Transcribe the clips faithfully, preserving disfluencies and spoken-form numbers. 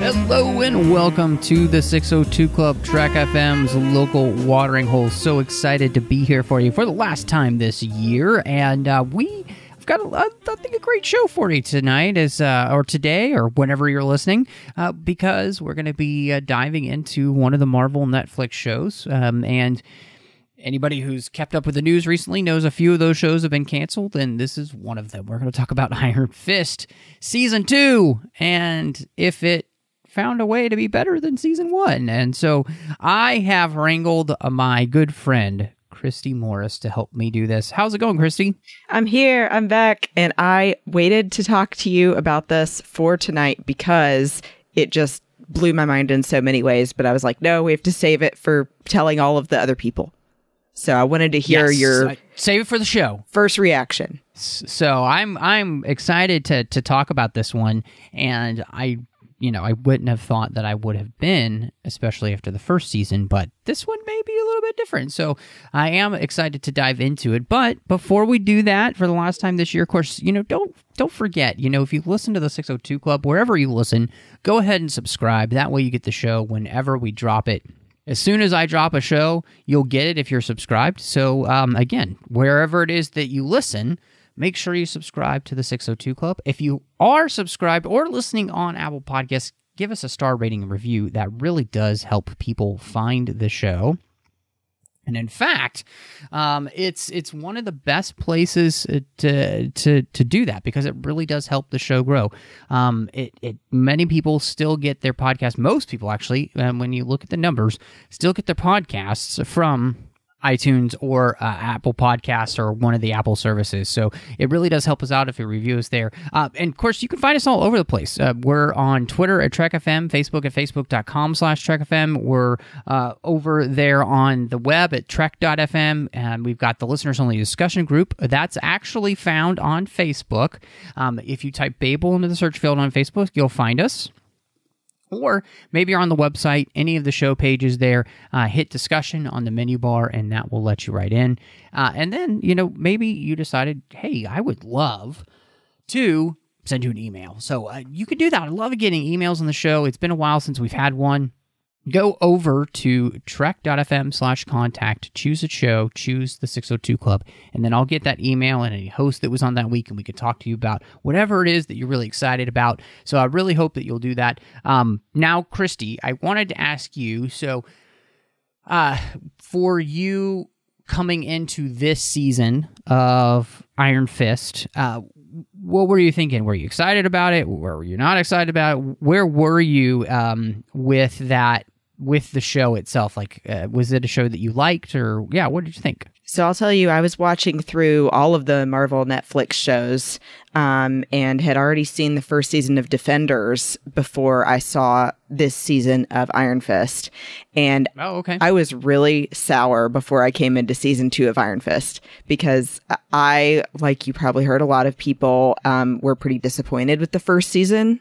Hello and welcome to the six oh two Club, Trek F M's local watering hole. So excited to be here for you for the last time this year, and uh, we've got a, I think a great show for you tonight, is uh, or today, or whenever you're listening, uh, because we're going to be uh, diving into one of the Marvel Netflix shows, um, and. Anybody who's kept up with the news recently knows a few of those shows have been canceled, and this is one of them. We're going to talk about Iron Fist Season two, and if it found a way to be better than Season one. And so I have wrangled my good friend, Christy Morris, to help me do this. How's it going, Christy? I'm here. I'm back. And I waited to talk to you about this for tonight because it just blew my mind in so many ways. But I was like, no, we have to save it for telling all of the other people. So I wanted to hear yes, your... Save it for the show. First reaction. So I'm I'm excited to to talk about this one, and I, you know, I wouldn't have thought that I would have been, especially after the first season, but this one may be a little bit different. So I am excited to dive into it. But before we do that, for the last time this year, of course, you know, don't don't forget, you know, if you listen to the six oh two Club, wherever you listen, go ahead and subscribe. That way you get the show whenever we drop it. As soon as I drop a show, you'll get it if you're subscribed. So, um, again, wherever it is that you listen, make sure you subscribe to the six oh two Club. If you are subscribed or listening on Apple Podcasts, give us a star rating and review. That really does help people find the show. And in fact, um, it's it's one of the best places to to to do that because it really does help the show grow. Um, it, it many people still get their podcasts. Most people actually, um, when you look at the numbers, still get their podcasts from iTunes or uh, Apple Podcasts or one of the Apple services. So it really does help us out if your review is there. Uh, and, of course, you can find us all over the place. Uh, we're on Twitter at Trek F M, Facebook at facebook.com slash Trek FM. We're uh, over there on the web at trek dot f m, and we've got the listeners-only discussion group. That's actually found on Facebook. Um, if you type Babel into the search field on Facebook, you'll find us. Or maybe you're on the website, any of the show pages there, uh, hit discussion on the menu bar, and that will let you right in. Uh, and then, you know, maybe you decided, hey, I would love to send you an email. So uh, you can do that. I love getting emails on the show. It's been a while since we've had one. Go over to trek.fm slash contact, choose a show, choose the six oh two Club, and then I'll get that email and any host that was on that week, and we can talk to you about whatever it is that you're really excited about. So I really hope that you'll do that. Um, now, Christy, I wanted to ask you, so uh, for you coming into this season of Iron Fist, uh, what were you thinking? Were you excited about it? Were you not excited about it? Where were you um, with that? With the show itself, like, uh, was it a show that you liked, or, yeah, what did you think? So I'll tell you, I was watching through all of the Marvel Netflix shows um, and had already seen the first season of Defenders before I saw this season of Iron Fist. And oh, okay. I was really sour before I came into season two of Iron Fist because I, like you probably heard, a lot of people um, were pretty disappointed with the first season.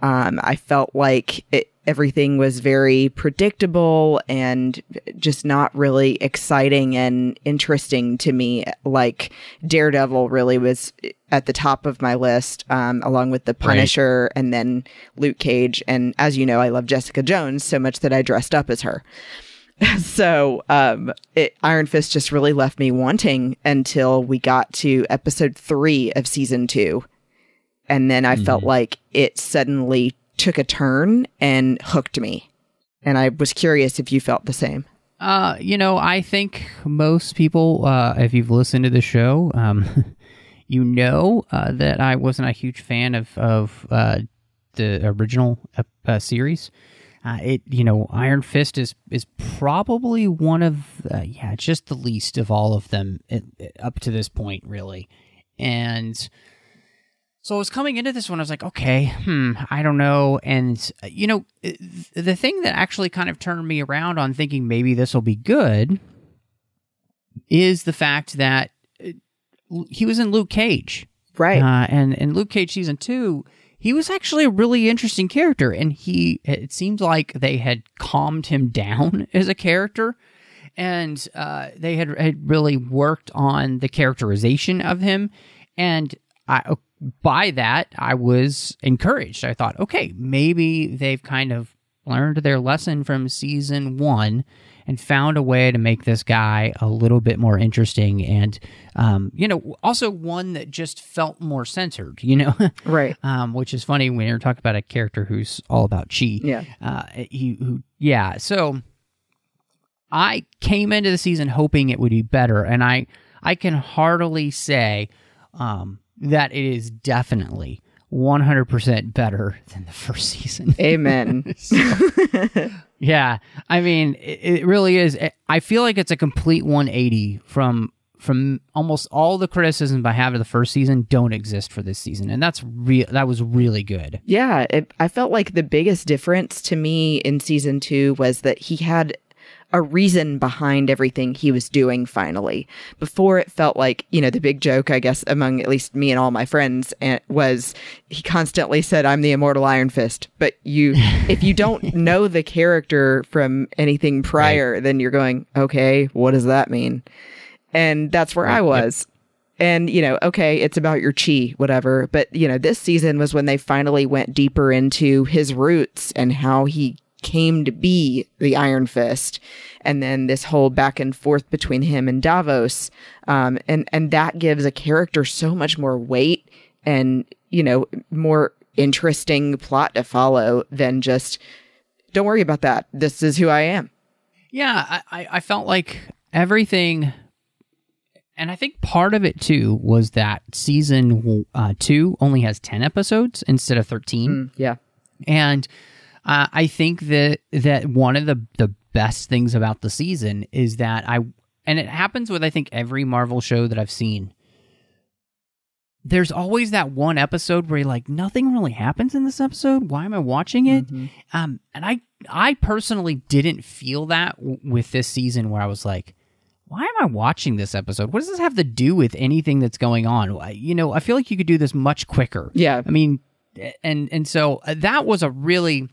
Um, I felt like it, everything was very predictable and just not really exciting and interesting to me. Like Daredevil really was at the top of my list, um, along with the Punisher right. and then Luke Cage. And as you know, I love Jessica Jones so much that I dressed up as her. So um, it, Iron Fist just really left me wanting until we got to episode three of season two. And then I mm-hmm. felt like it suddenly took a turn and hooked me. And I was curious if you felt the same. Uh, you know, I think most people, uh, if you've listened to the show, um, you know uh, that I wasn't a huge fan of, of uh, the original uh, series. Uh, it, you know, Iron Fist is is probably one of, uh, yeah, just the least of all of them it, it, up to this point, really. And so I was coming into this one, I was like, okay, hmm, I don't know. And, uh, you know, the thing that actually kind of turned me around on thinking maybe this will be good is the fact that it, he was in Luke Cage. Right. Uh, and in Luke Cage season two, he was actually a really interesting character, and he, it seemed like they had calmed him down as a character, and uh, they had, had really worked on the characterization of him, and I, by that, I was encouraged. I thought, okay, maybe they've kind of learned their lesson from season one and found a way to make this guy a little bit more interesting and, um, you know, also one that just felt more centered, you know? Right. Um, which is funny when you're talking about a character who's all about chi. Yeah. Uh, he, who, yeah. So I came into the season hoping it would be better, and I, I can heartily say um, that it is definitely one hundred percent better than the first season. Amen. So, yeah, I mean, it, it really is. I feel like it's a complete one eighty from from almost all the criticisms I have of the first season don't exist for this season, and that's real. That was really good. Yeah, it, I felt like the biggest difference to me in season two was that he had a reason behind everything he was doing finally. Before, it felt like, you know, the big joke, I guess, among at least me and all my friends was he constantly said, I'm the immortal Iron Fist. But you, if you don't know the character from anything prior, right, then you're going, okay, what does that mean? And that's where right. I was. Yep. And, you know, okay, it's about your chi, whatever. But, you know, this season was when they finally went deeper into his roots and how he came to be the Iron Fist, and then this whole back and forth between him and Davos, um, and and that gives a character so much more weight and, you know, more interesting plot to follow than just, don't worry about that, this is who I am. Yeah, I, I felt like everything, and I think part of it too was that season uh, two only has ten episodes instead of thirteen. Mm, yeah. And Uh, I think that that one of the, the best things about the season is that I, and it happens with, I think, every Marvel show that I've seen, there's always that one episode where you're like, nothing really happens in this episode. Why am I watching it? Mm-hmm. Um, and I, I personally didn't feel that w- with this season, where I was like, why am I watching this episode? What does this have to do with anything that's going on? You know, I feel like you could do this much quicker. Yeah. I mean, and, and so that was a really...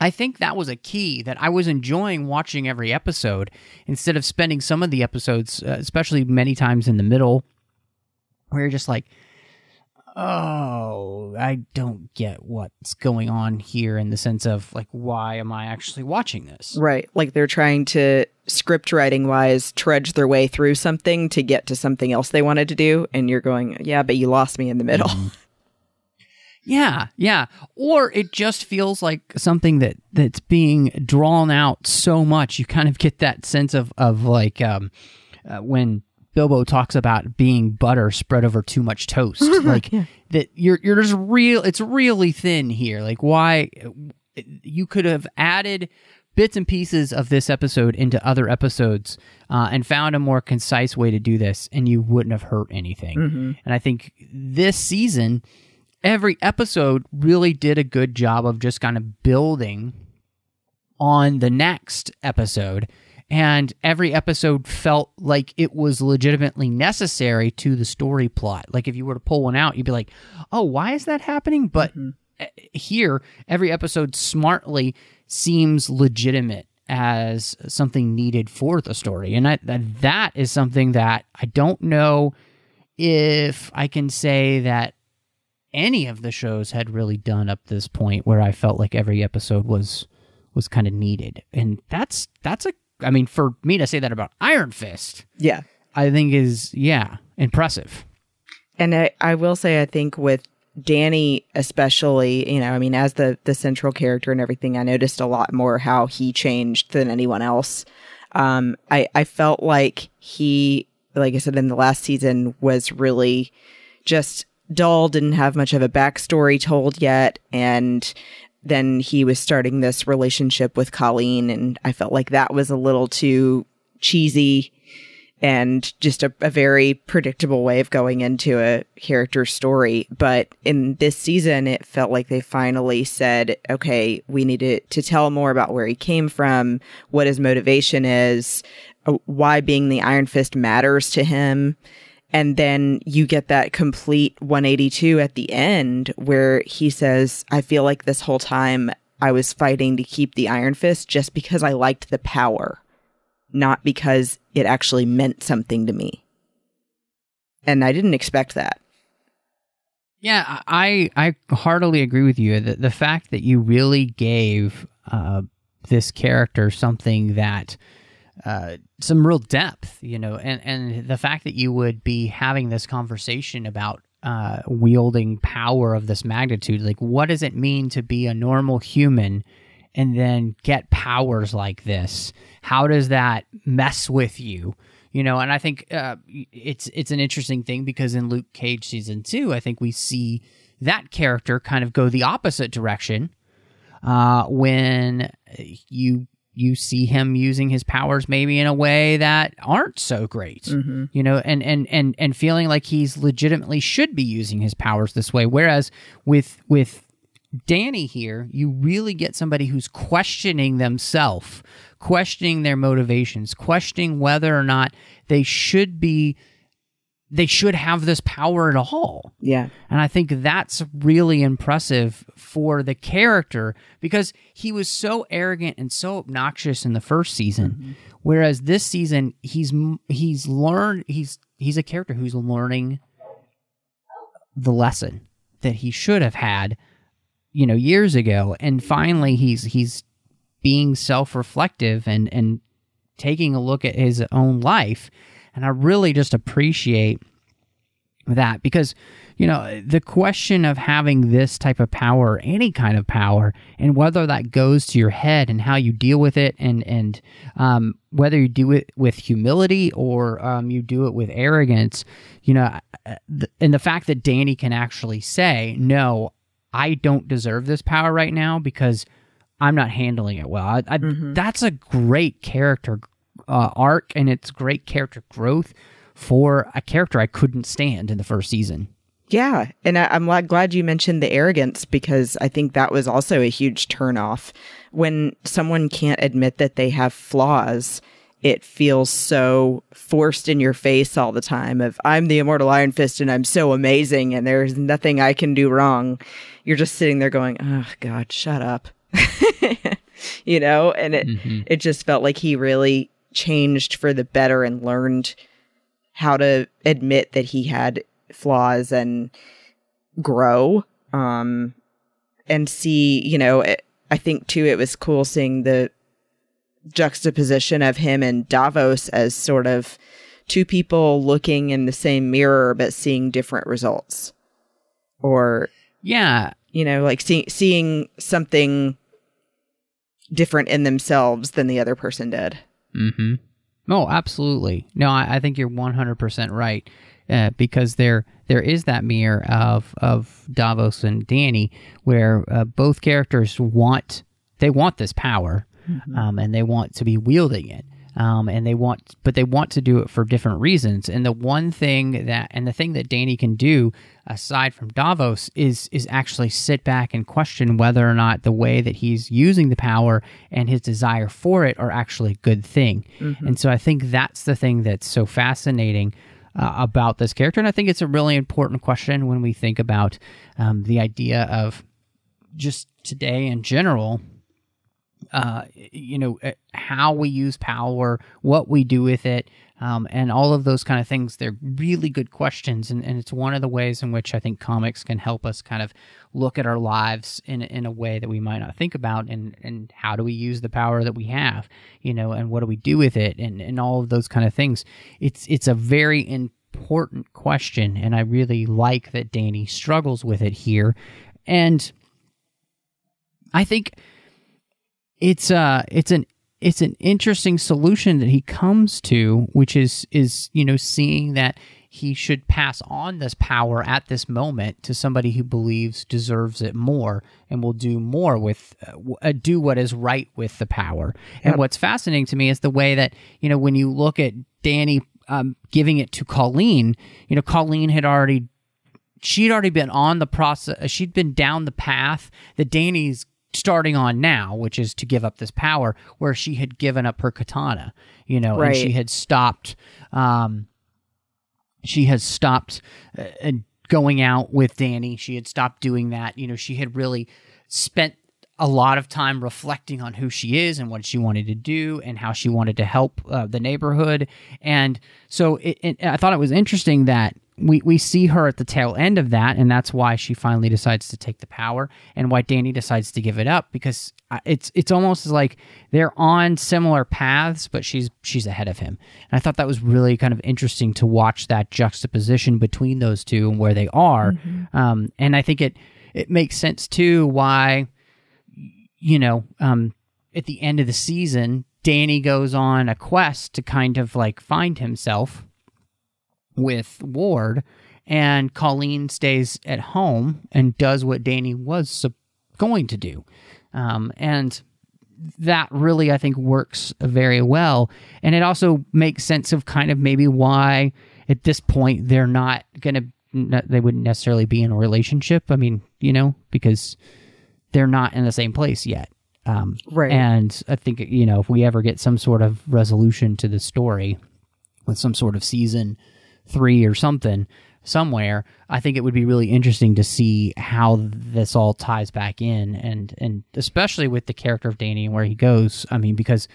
I think that was a key, that I was enjoying watching every episode instead of spending some of the episodes, uh, especially many times in the middle, where you're just like, oh, I don't get what's going on here, in the sense of, like, why am I actually watching this? Right. Like they're trying to, script writing wise, trudge their way through something to get to something else they wanted to do. And you're going, yeah, but you lost me in the middle. Mm-hmm. Yeah, yeah. Or it just feels like something that, that's being drawn out so much. You kind of get that sense of, of like um, uh, when Bilbo talks about being butter spread over too much toast. Like yeah. that you're you're just real. It's really thin here. Like, why you could have added bits and pieces of this episode into other episodes uh, and found a more concise way to do this, and you wouldn't have hurt anything. Mm-hmm. And I think this season, every episode really did a good job of just kind of building on the next episode, and every episode felt like it was legitimately necessary to the story plot. Like if you were to pull one out, you'd be like, oh, why is that happening? But mm-hmm. here, every episode smartly seems legitimate as something needed for the story. And I, that, that is something that I don't know if I can say that any of the shows had really done up this point, where I felt like every episode was was kind of needed. And that's that's a I mean, for me to say that about Iron Fist, yeah, I think is yeah, impressive. And I, I will say, I think with Danny especially, you know, I mean, as the the central character and everything, I noticed a lot more how he changed than anyone else. Um, I I felt like he, like I said, in the last season was really just dull, didn't have much of a backstory told yet, and then he was starting this relationship with Colleen, and I felt like that was a little too cheesy and just a, a very predictable way of going into a character story. But in this season, it felt like they finally said, okay, we need to, to tell more about where he came from, what his motivation is, why being the Iron Fist matters to him. And then you get that complete one eighty-two at the end where he says, I feel like this whole time I was fighting to keep the Iron Fist just because I liked the power, not because it actually meant something to me. And I didn't expect that. Yeah, I I heartily agree with you. The, the fact that you really gave uh, this character something that... Uh, some real depth, you know, and, and the fact that you would be having this conversation about uh, wielding power of this magnitude, like what does it mean to be a normal human and then get powers like this? How does that mess with you? You know, and I think uh, it's it's an interesting thing because in Luke Cage season two, I think we see that character kind of go the opposite direction uh, when you... you see him using his powers maybe in a way that aren't so great, mm-hmm. you know, and, and, and, and feeling like he's legitimately should be using his powers this way. Whereas with, with Danny here, you really get somebody who's questioning themselves, questioning their motivations, questioning whether or not they should be, they should have this power at all. Yeah. And I think that's really impressive for the character because he was so arrogant and so obnoxious in the first season. Mm-hmm. Whereas this season, he's he's learned, he's he's a character who's learning the lesson that he should have had, you know, years ago. And finally, he's he's being self-reflective and and taking a look at his own life. And I really just appreciate that because, you know, the question of having this type of power, any kind of power, and whether that goes to your head and how you deal with it and, and um, whether you do it with humility or um, you do it with arrogance, you know, and the fact that Danny can actually say, no, I don't deserve this power right now because I'm not handling it well. I, I, mm-hmm. That's a great character Uh, arc, and it's great character growth for a character I couldn't stand in the first season. Yeah, and I, I'm glad you mentioned the arrogance because I think that was also a huge turnoff. When someone can't admit that they have flaws, it feels so forced in your face all the time of, I'm the immortal Iron Fist and I'm so amazing and there's nothing I can do wrong. You're just sitting there going, oh God, shut up. You know, and it mm-hmm. it just felt like he really changed for the better and learned how to admit that he had flaws and grow um and see, you know, it, I think too it was cool seeing the juxtaposition of him and Davos as sort of two people looking in the same mirror but seeing different results, or yeah, you know, like see- seeing something different in themselves than the other person did. Mm-hmm. Oh, absolutely. No, I, I think you're one hundred percent right uh, because there there is that mirror of of Davos and Danny where uh, both characters want they want this power, mm-hmm. um, and they want to be wielding it, um, and they want but they want to do it for different reasons. And the one thing that and the thing that Danny can do aside from Davos is is actually sit back and question whether or not the way that he's using the power and his desire for it are actually a good thing. Mm-hmm. And so I think that's the thing that's so fascinating uh, about this character. And I think it's a really important question when we think about um, the idea of just today in general, uh, you know, how we use power, what we do with it, Um, and all of those kind of things. They're really good questions, and, and it's one of the ways in which I think comics can help us kind of look at our lives in in a way that we might not think about, and, and how do we use the power that we have, you know, and what do we do with it, and, and all of those kind of things. It's it's a very important question, and I really like that Danny struggles with it here. And I think it's uh, it's an It's an interesting solution that he comes to, which is, is, you know, seeing that he should pass on this power at this moment to somebody who believes deserves it more and will do more with uh, do what is right with the power. Yep. And what's fascinating to me is the way that, you know, when you look at Danny um, giving it to Colleen, you know, Colleen had already she'd already been on the process. She'd been down the path that Danny's starting on now, which is to give up this power, where she had given up her katana, you know, right. and she had stopped, um, she has stopped uh, going out with Danny. She had stopped doing that. You know, she had really spent a lot of time reflecting on who she is and what she wanted to do and how she wanted to help uh, the neighborhood. And so it, it, I thought it was interesting that We we see her at the tail end of that, and that's why she finally decides to take the power, and why Danny decides to give it up, because it's it's almost like they're on similar paths, but she's she's ahead of him. And I thought that was really kind of interesting to watch that juxtaposition between those two and where they are. Mm-hmm. Um, and I think it it makes sense too why, you know, um, at the end of the season, Danny goes on a quest to kind of like find himself with Ward, and Colleen stays at home and does what Danny was sub- going to do. Um, and that really, I think, works very well. And it also makes sense of kind of maybe why at this point they're not going to, they wouldn't necessarily be in a relationship. I mean, you know, because they're not in the same place yet. Um, right. And I think, you know, if we ever get some sort of resolution to the story with some sort of season three or something somewhere, I think it would be really interesting to see how this all ties back in, and and especially with the character of Danny and where he goes. I mean, because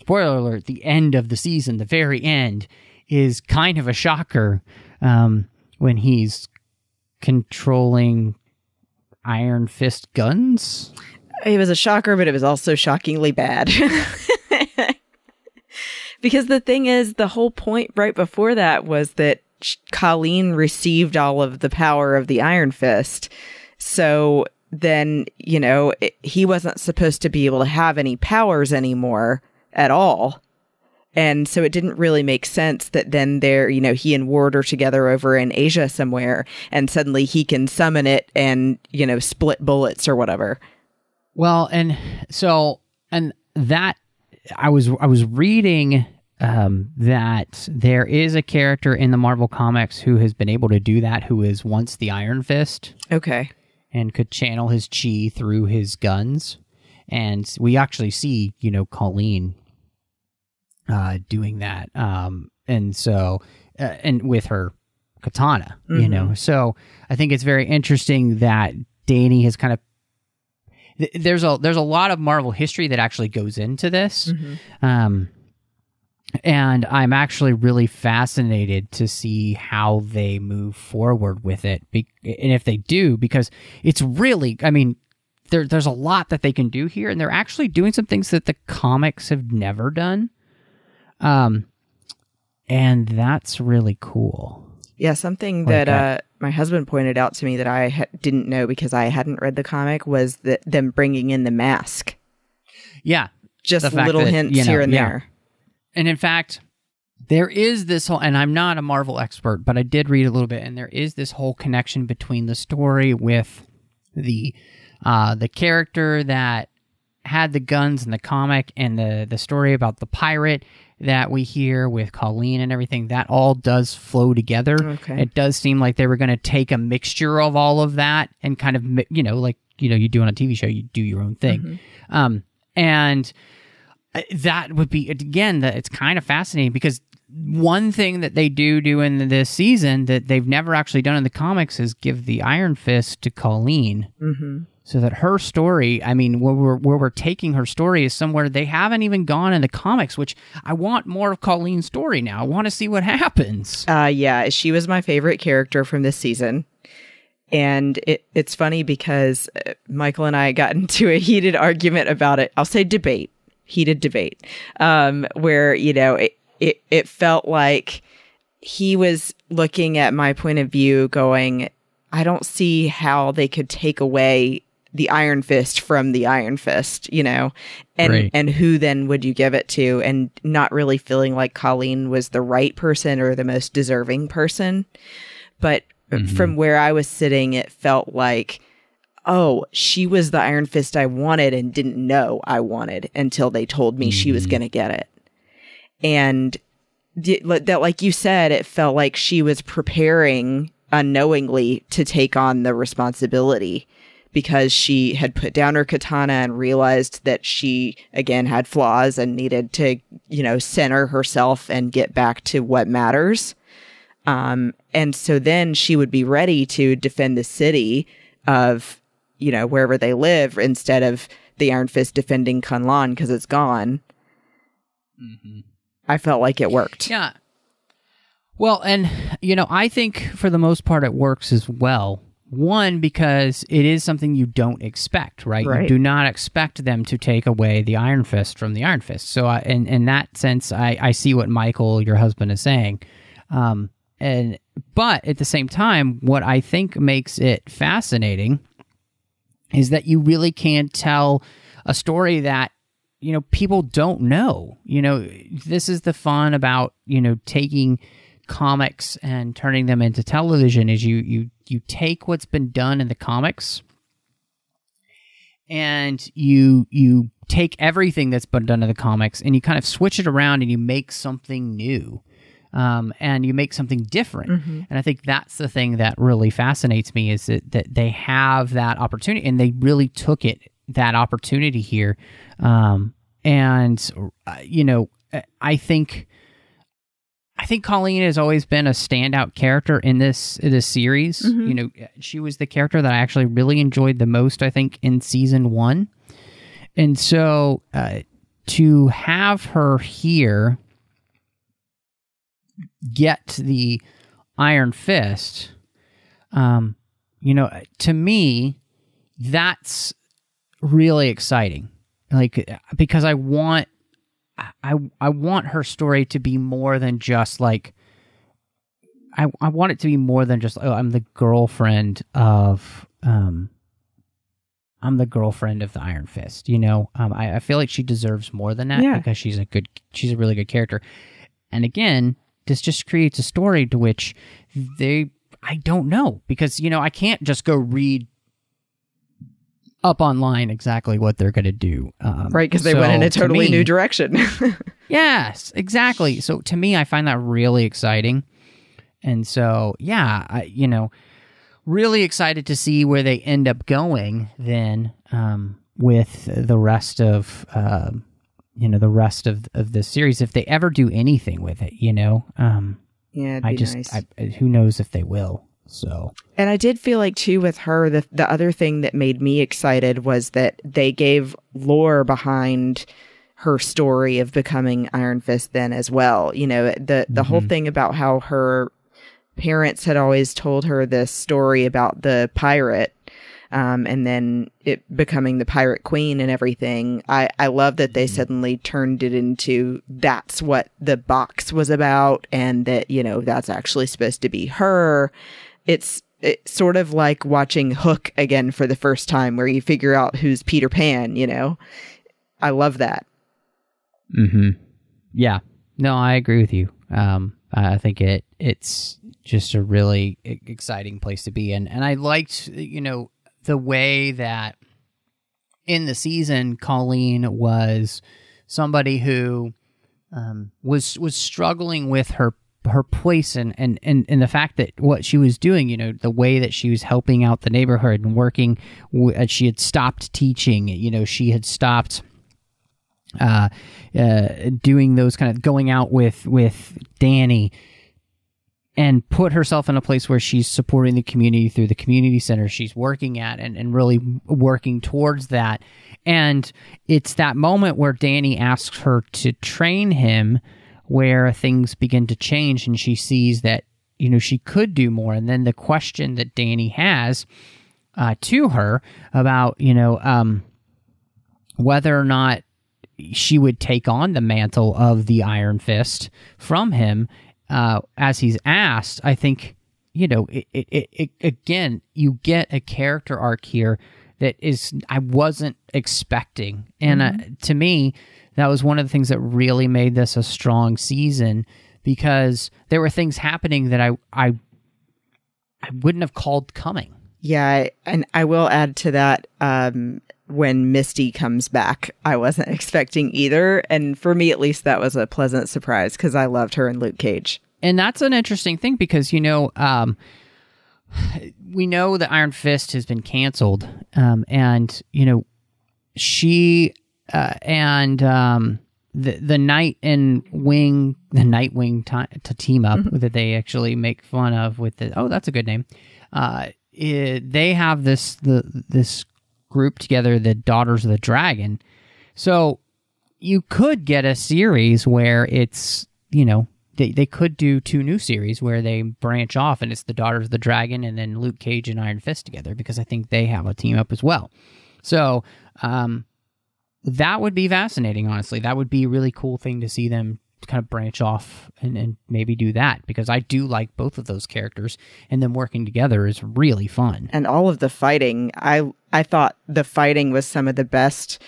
spoiler alert, the end of the season, the very end, is kind of a shocker um, when he's controlling Iron Fist guns. It was a shocker, but it was also shockingly bad. Because the thing is, the whole point right before that was that Colleen received all of the power of the Iron Fist. So then, you know, it, he wasn't supposed to be able to have any powers anymore at all. And so it didn't really make sense that then they're, you know, he and Ward are together over in Asia somewhere, and suddenly he can summon it and, you know, split bullets or whatever. Well, and so, and that... I was I was reading um, that there is a character in the Marvel comics who has been able to do that, who is once the Iron Fist. Okay. And could channel his chi through his guns. And we actually see, you know, Colleen uh, doing that. Um, and so, uh, and with her katana, mm-hmm. you know. So I think it's very interesting that Danny has kind of There's a there's a lot of Marvel history that actually goes into this, mm-hmm. um, and I'm actually really fascinated to see how they move forward with it, be- and if they do, because it's really, I mean, there there's a lot that they can do here, and they're actually doing some things that the comics have never done, um, and that's really cool. Yeah, something that uh, my husband pointed out to me that I ha- didn't know because I hadn't read the comic was the, them bringing in the mask. Yeah. Just little that, hints you know, here and yeah. there. And in fact, there is this whole, and I'm not a Marvel expert, but I did read a little bit, and there is this whole connection between the story with the uh, the character that had the guns in the comic and the the story about the pirate that we hear with Colleen and everything. That all does flow together. Okay. It does seem like they were going to take a mixture of all of that and kind of, you know, like, you know, you do on a T V show, you do your own thing. Mm-hmm. Um, and that would be, again, that it's kind of fascinating because one thing that they do do in this season that they've never actually done in the comics is give the Iron Fist to Colleen. Mm-hmm. So that her story, I mean, where we're, where we're taking her story is somewhere they haven't even gone in the comics, which I want more of Colleen's story now. I want to see what happens. Uh, yeah, she was my favorite character from this season. And it, it's funny because Michael and I got into a heated argument about it. I'll say debate, heated debate, um, where, you know, it, it, it felt like he was looking at my point of view going, I don't see how they could take away the Iron Fist from the Iron Fist, you know, and right. and who then would you give it to, and not really feeling like Colleen was the right person or the most deserving person. But mm-hmm. from where I was sitting, it felt like, oh, she was the Iron Fist I wanted and didn't know I wanted until they told me mm-hmm. she was going to get it. And th- that, like you said, it felt like she was preparing unknowingly to take on the responsibility, because she had put down her katana and realized that she, again, had flaws and needed to, you know, center herself and get back to what matters. Um, and so then she would be ready to defend the city of, you know, wherever they live, instead of the Iron Fist defending Kunlun because it's gone. Mm-hmm. I felt like it worked. Yeah. Well, and, you know, I think for the most part it works as well. One, because it is something you don't expect, right? right? You do not expect them to take away the Iron Fist from the Iron Fist. So I, in, in that sense, I, I see what Michael, your husband, is saying. Um, and but at the same time, what I think makes it fascinating is that you really can tell a story that, you know, people don't know. You know, this is the fun about, you know, taking comics and turning them into television, is you you you take what's been done in the comics and you you take everything that's been done in the comics and you kind of switch it around and you make something new, um, and you make something different. Mm-hmm. And I think that's the thing that really fascinates me, is that, that they have that opportunity and they really took it that opportunity here, um, and uh, you know, I think. I think Colleen has always been a standout character in this this series. Mm-hmm. You know, she was the character that I actually really enjoyed the most, I think, in season one. And so uh, to have her here get the Iron Fist, um, you know, to me, that's really exciting. Like, because I want... I I want her story to be more than just like, I I want it to be more than just, oh, I'm the girlfriend of, um, I'm the girlfriend of the Iron Fist, you know? Um, I, I feel like she deserves more than that, yeah. because she's a good, she's a really good character. And again, this just creates a story to which they, I don't know, because, you know, I can't just go read up online exactly what they're going to do. Um, right, because they so went in a totally to me, new direction. Yes, exactly. So to me, I find that really exciting. And so, yeah, I, you know, really excited to see where they end up going then, um, with the rest of, uh, you know, the rest of, of this series, if they ever do anything with it, you know. Um, yeah, I just, nice. I, who knows if they will. So, and I did feel like too with her, the the other thing that made me excited was that they gave lore behind her story of becoming Iron Fist then as well. You know, the the mm-hmm. whole thing about how her parents had always told her this story about the pirate, um, and then it becoming the pirate queen and everything. I, I love that they mm-hmm. suddenly turned it into that's what the box was about, and that, you know, that's actually supposed to be her. It's, it's sort of like watching Hook again for the first time, where you figure out who's Peter Pan, you know? I love that. Mm-hmm. Yeah. No, I agree with you. Um, I think it it's just a really exciting place to be. And, and I liked, you know, the way that in the season, Colleen was somebody who um, was was struggling with her her place, and, and, and, and the fact that what she was doing, you know, the way that she was helping out the neighborhood and working, w- she had stopped teaching, you know, she had stopped uh, uh, doing those kind of going out with, with Danny, and put herself in a place where she's supporting the community through the community center she's working at, and, and really working towards that. And it's that moment where Danny asks her to train him, where things begin to change and she sees that, you know, she could do more. And then the question that Danny has uh, to her about, you know, um, whether or not she would take on the mantle of the Iron Fist from him, uh, as he's asked, I think, you know, it, it, it, it, again, you get a character arc here that is I wasn't expecting. And mm-hmm. uh, to me, that was one of the things that really made this a strong season, because there were things happening that I I, I wouldn't have called coming. Yeah, and I will add to that, um, when Misty comes back, I wasn't expecting either. And for me, at least, that was a pleasant surprise, because I loved her in Luke Cage. And that's an interesting thing, because, you know, um, we know that Iron Fist has been canceled. Um, and, you know, she uh, and um, the the Knight and Wing, the Nightwing t- to team up mm-hmm. that they actually make fun of with the, oh, that's a good name. Uh, it, they have this the this group together, the Daughters of the Dragon. So you could get a series where it's, you know, They they could do two new series where they branch off, and it's the Daughters of the Dragon and then Luke Cage and Iron Fist together, because I think they have a team up as well. So um, that would be fascinating, honestly. That would be a really cool thing to see them kind of branch off and, and maybe do that, because I do like both of those characters, and them working together is really fun. And all of the fighting, I I thought the fighting was some of the best,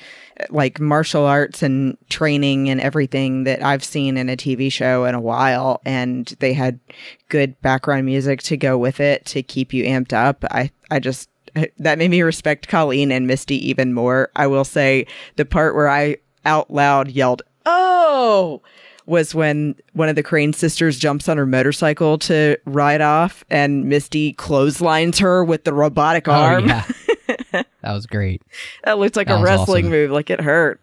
like, martial arts and training and everything that I've seen in a T V show in a while. And they had good background music to go with it to keep you amped up. I, I just, that made me respect Colleen and Misty even more. I will say the part where I out loud yelled, "Oh!" was when one of the Crane sisters jumps on her motorcycle to ride off, and Misty clotheslines her with the robotic arm. Oh, yeah. That was great. That looked like that a wrestling awesome. move. Like, it hurt.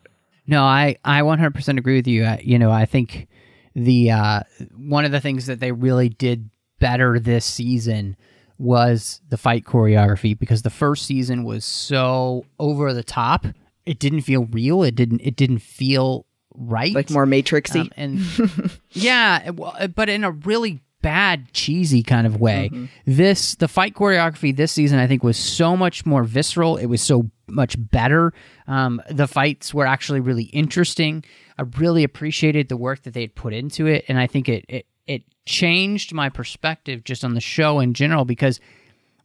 No, I, I one hundred percent agree with you. I, you know, I think the uh, one of the things that they really did better this season was the fight choreography, because the first season was so over the top. It didn't feel real. It didn't. It didn't feel right. Like more Matrixy. Um, and yeah, but in a really bad, cheesy kind of way. Mm-hmm. This the fight choreography this season, I think, was so much more visceral. It was so much better. Um, the fights were actually really interesting. I really appreciated the work that they had put into it, and I think it it it changed my perspective just on the show in general, because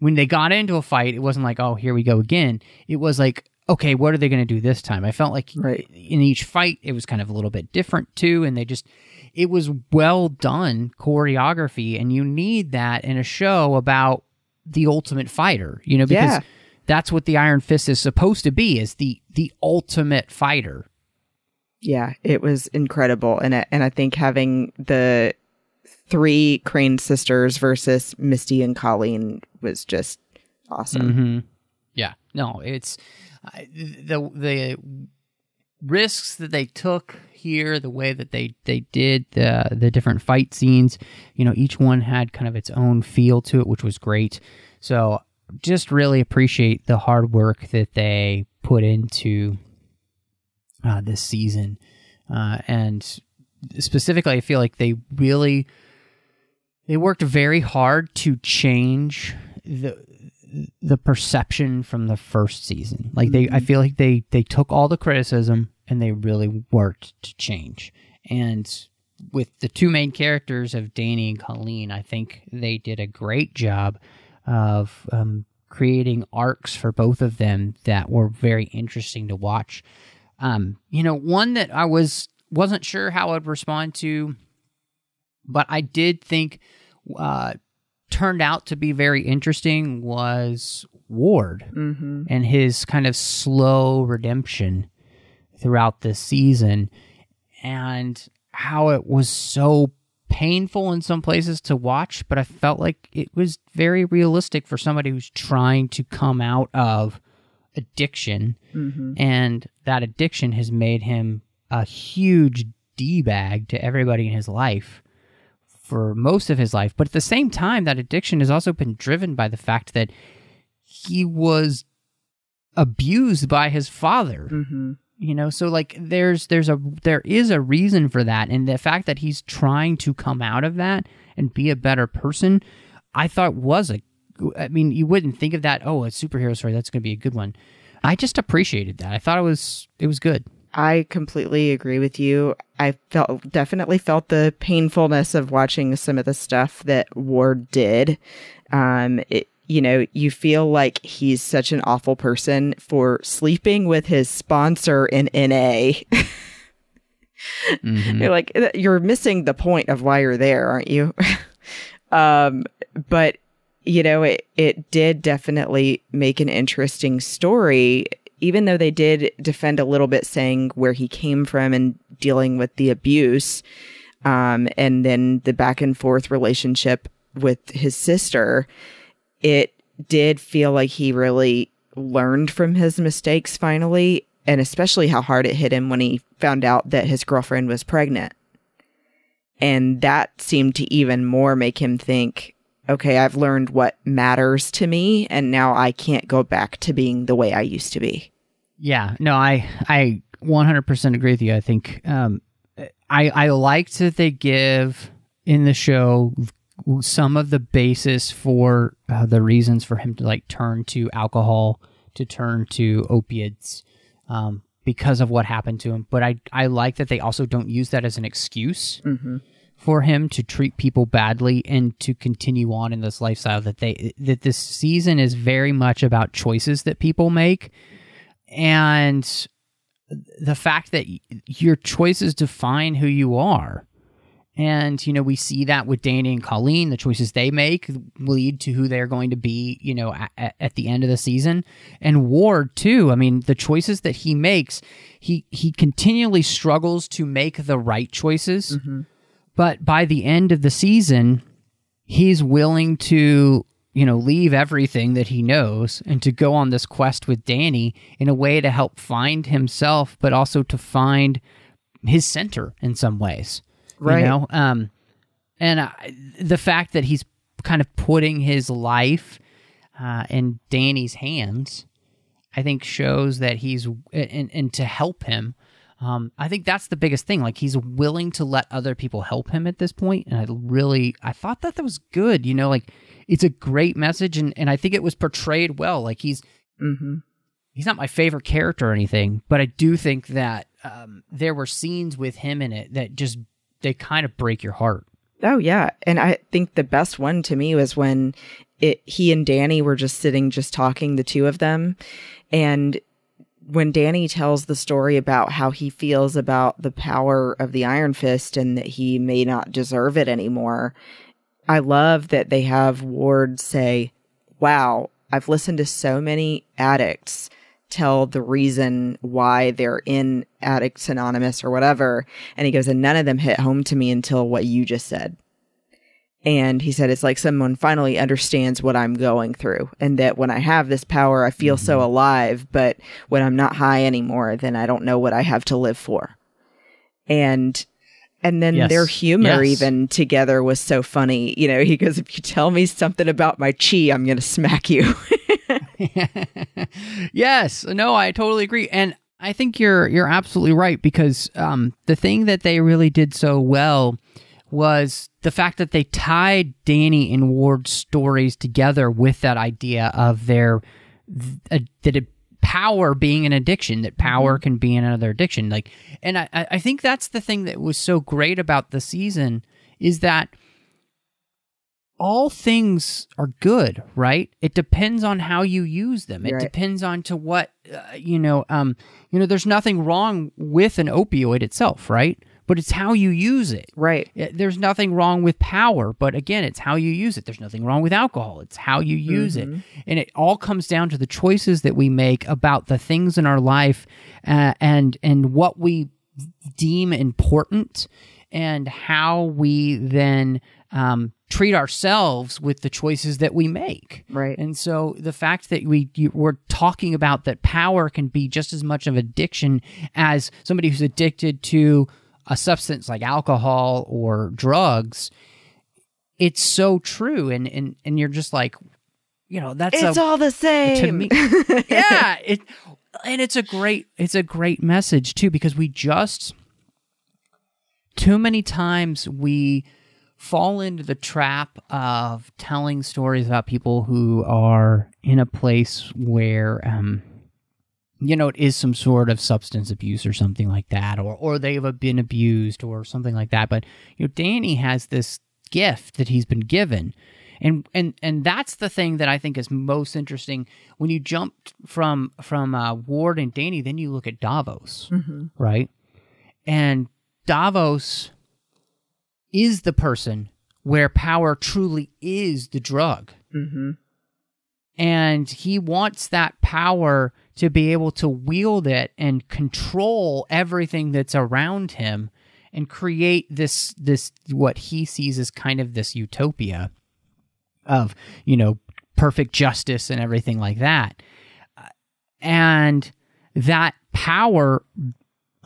when they got into a fight, it wasn't like, oh, here we go again. It was like, okay, what are they going to do this time? I felt like right. in each fight, it was kind of a little bit different too, and they just... It was well done choreography, and you need that in a show about the ultimate fighter, you know, because yeah. that's what the Iron Fist is supposed to be, is the the ultimate fighter. Yeah, it was incredible. And I, and I think having the three Crane sisters versus Misty and Colleen was just awesome. Mm-hmm. Yeah, no, it's uh, the the risks that they took here, the way that they they did the the different fight scenes, you know, each one had kind of its own feel to it, which was great. So just really appreciate the hard work that they put into uh, this season, uh, and specifically, I feel like they really they worked very hard to change the the perception from the first season. Like they, I feel like they they took all the criticism, and they really worked to change. And with the two main characters of Danny and Colleen, I think they did a great job of um, creating arcs for both of them that were very interesting to watch. Um, you know, one that I was, wasn't sure how I'd respond to, but I did think uh, turned out to be very interesting was Ward mm-hmm. and his kind of slow redemption throughout this season, and how it was so painful in some places to watch, but I felt like it was very realistic for somebody who's trying to come out of addiction, mm-hmm. and that addiction has made him a huge D-bag to everybody in his life for most of his life. But at the same time, that addiction has also been driven by the fact that he was abused by his father. Mm-hmm. You know, so like there's there's a there is a reason for that, and the fact that he's trying to come out of that and be a better person, I thought was a, I mean, you wouldn't think of that. Oh, a superhero story, that's going to be a good one. I just appreciated that. I thought it was it was good. I completely agree with you. I felt definitely felt the painfulness of watching some of the stuff that Ward did. Um, it, you know, you feel like he's such an awful person for sleeping with his sponsor in N A. Mm-hmm. You're like, you're missing the point of why you're there, aren't you? um, but, you know, it, it did definitely make an interesting story, even though they did defend a little bit saying where he came from and dealing with the abuse, um, and then the back and forth relationship with his sister. It did feel like he really learned from his mistakes finally, and especially how hard it hit him when he found out that his girlfriend was pregnant. And that seemed to even more make him think, okay, I've learned what matters to me, and now I can't go back to being the way I used to be. Yeah, no, I I one hundred percent agree with you. I think um, I, I liked that they give in the show some of the basis for uh, the reasons for him to like turn to alcohol, to turn to opiates, um, because of what happened to him. But I, I like that they also don't use that as an excuse mm-hmm. for him to treat people badly and to continue on in this lifestyle that they, that this season is very much about choices that people make. And the fact that your choices define who you are. And, you know, we see that with Danny and Colleen, the choices they make lead to who they're going to be, you know, at, at the end of the season. And Ward, too. I mean, the choices that he makes, he, he continually struggles to make the right choices. Mm-hmm. But by the end of the season, he's willing to, you know, leave everything that he knows and to go on this quest with Danny in a way to help find himself, but also to find his center in some ways. Right. You know, um, and uh, the fact that he's kind of putting his life uh, in Danny's hands, I think shows that he's, and, and to help him, um, I think that's the biggest thing. Like, he's willing to let other people help him at this point. And I really, I thought that that was good. You know, like, it's a great message. And, and I think it was portrayed well. Like, he's, mm-hmm. he's not my favorite character or anything, but I do think that um, there were scenes with him in it that just, they kind of break your heart. Oh, yeah. And I think the best one to me was when it, he and Danny were just sitting, just talking, the two of them. And when Danny tells the story about how he feels about the power of the Iron Fist and that he may not deserve it anymore, I love that they have Ward say, wow, I've listened to so many addicts tell the reason why they're in Addicts Anonymous or whatever. And he goes, and none of them hit home to me until what you just said. And he said, it's like someone finally understands what I'm going through, and that when I have this power, I feel mm-hmm. so alive, but when I'm not high anymore, then I don't know what I have to live for. And And then yes. their humor yes. even together was so funny. You know, he goes, if you tell me something about my chi, I'm going to smack you. Yes. No, I totally agree. And I think you're you're absolutely right, because um, the thing that they really did so well was the fact that they tied Danny and Ward's stories together with that idea of their uh, that it, power being an addiction, that power can be another addiction. Like, and I, I think that's the thing that was so great about the season, is that all things are good, right? It depends on how you use them. It right. depends on to what, uh, you know, um, you know, there's nothing wrong with an opioid itself, right? But it's how you use it. Right. There's nothing wrong with power, but again, it's how you use it. There's nothing wrong with alcohol. It's how you use mm-hmm. it. And it all comes down to the choices that we make about the things in our life uh, and and what we deem important, and how we then um, treat ourselves with the choices that we make. Right. And so the fact that we you, we're talking about that power can be just as much of addiction as somebody who's addicted to a substance like alcohol or drugs, it's so true. And and, and you're just like, you know, that's it's a, all the same to me. Yeah. It and it's a great it's a great message too, because we just too many times we fall into the trap of telling stories about people who are in a place where um you know, it is some sort of substance abuse or something like that, or or they've been abused or something like that. But, you know, Danny has this gift that he's been given, And and and that's the thing that I think is most interesting. When you jump from from uh, Ward and Danny, then you look at Davos, mm-hmm. right? And Davos is the person where power truly is the drug. Mm-hmm. And he wants that power to be able to wield it and control everything that's around him and create this, this what he sees as kind of this utopia of, you know, perfect justice and everything like that. And that power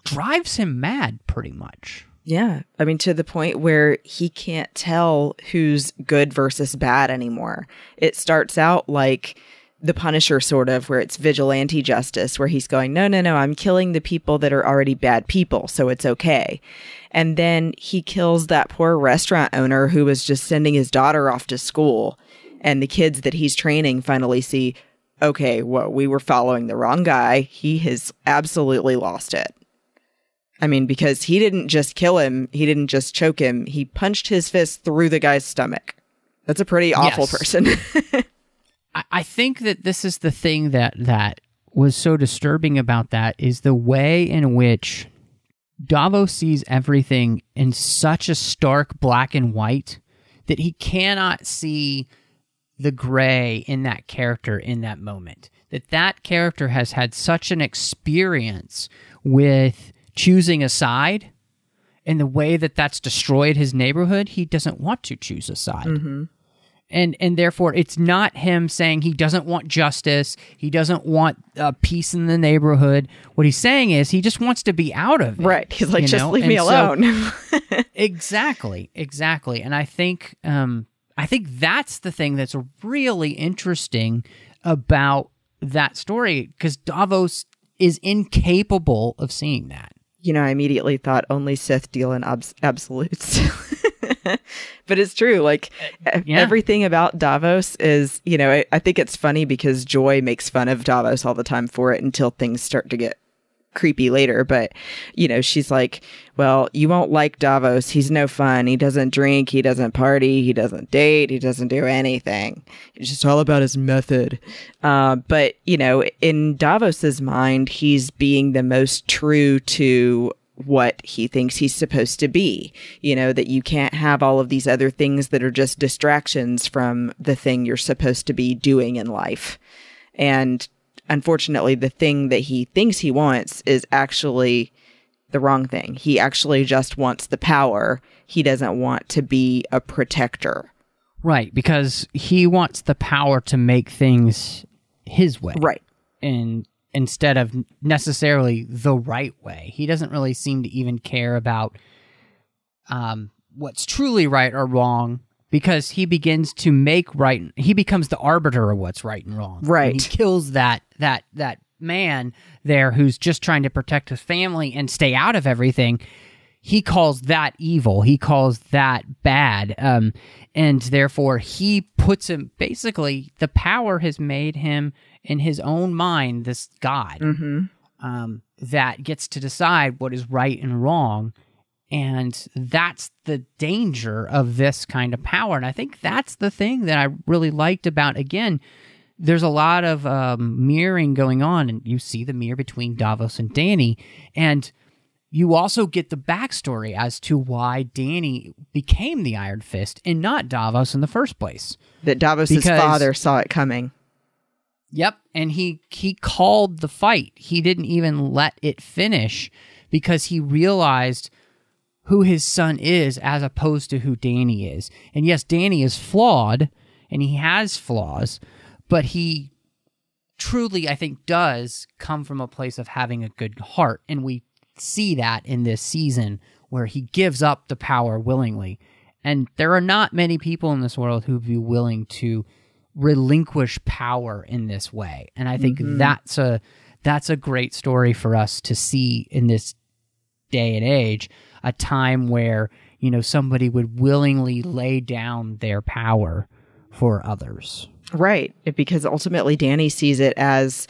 drives him mad pretty much. Yeah. I mean, to the point where he can't tell who's good versus bad anymore. It starts out like the Punisher sort of, where it's vigilante justice, where he's going, no, no, no, I'm killing the people that are already bad people, so it's okay. And then he kills that poor restaurant owner who was just sending his daughter off to school. And the kids that he's training finally see, okay, well, we were following the wrong guy. He has absolutely lost it. I mean, because he didn't just kill him. He didn't just choke him. He punched his fist through the guy's stomach. That's a pretty awful yes. person. I, I think that this is the thing that, that was so disturbing about that is the way in which Davos sees everything in such a stark black and white that he cannot see the gray in that character in that moment. That that character has had such an experience with choosing a side, and the way that that's destroyed his neighborhood, he doesn't want to choose a side. Mm-hmm. And and therefore, it's not him saying he doesn't want justice, he doesn't want uh, peace in the neighborhood. What he's saying is he just wants to be out of it. Right. He's like, just know? leave and me so, alone. exactly. Exactly. And I think, um, I think that's the thing that's really interesting about that story, because Davos is incapable of seeing that. You know, I immediately thought only Sith deal in ob- absolutes. But it's true. Like uh, yeah. everything about Davos is, you know, I, I think it's funny because Joy makes fun of Davos all the time for it until things start to get creepy later. But, you know, she's like, well, you won't like Davos. He's no fun. He doesn't drink. He doesn't party. He doesn't date. He doesn't do anything. It's just all about his method. Uh, but, you know, in Davos's mind, he's being the most true to what he thinks he's supposed to be. You know, that you can't have all of these other things that are just distractions from the thing you're supposed to be doing in life. And unfortunately, the thing that he thinks he wants is actually the wrong thing. He actually just wants the power. He doesn't want to be a protector. Right, because he wants the power to make things his way. Right. And instead of necessarily the right way. He doesn't really seem to even care about um, what's truly right or wrong, because he begins to make right. He becomes the arbiter of what's right and wrong. Right. And he kills that that that man there who's just trying to protect his family and stay out of everything. He calls that evil. He calls that bad. Um, and therefore, he puts him, basically, the power has made him, in his own mind, this god mm-hmm. um, that gets to decide what is right and wrong. And that's the danger of this kind of power. And I think that's the thing that I really liked about, again, there's a lot of um, mirroring going on, and you see the mirror between Davos and Danny. And you also get the backstory as to why Danny became the Iron Fist and not Davos in the first place. That Davos's because, father saw it coming. Yep, and he, he called the fight. He didn't even let it finish because he realized who his son is as opposed to who Danny is. And yes, Danny is flawed, and he has flaws, but he truly, I think, does come from a place of having a good heart. And we see that in this season where he gives up the power willingly. And there are not many people in this world who would be willing to relinquish power in this way. And I think mm-hmm. that's a that's a great story for us to see in this day and age, a time where, you know, somebody would willingly lay down their power for others. Right. Because ultimately Danny sees it as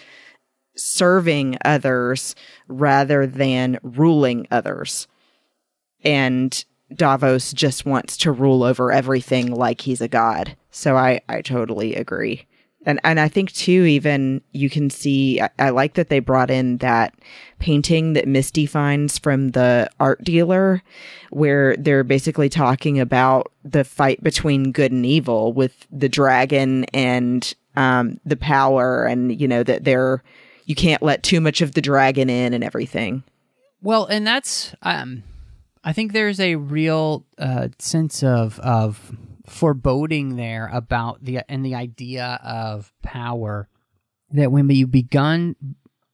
serving others rather than ruling others. And Davos just wants to rule over everything like he's a god. So I, I totally agree. And and I think, too, even you can see, I, I like that they brought in that painting that Misty finds from the art dealer, where they're basically talking about the fight between good and evil with the dragon and um, the power, and, you know, that they're, you can't let too much of the dragon in and everything. Well, and that's, um, I think there's a real uh, sense of of... foreboding there about the and the idea of power, that when you begun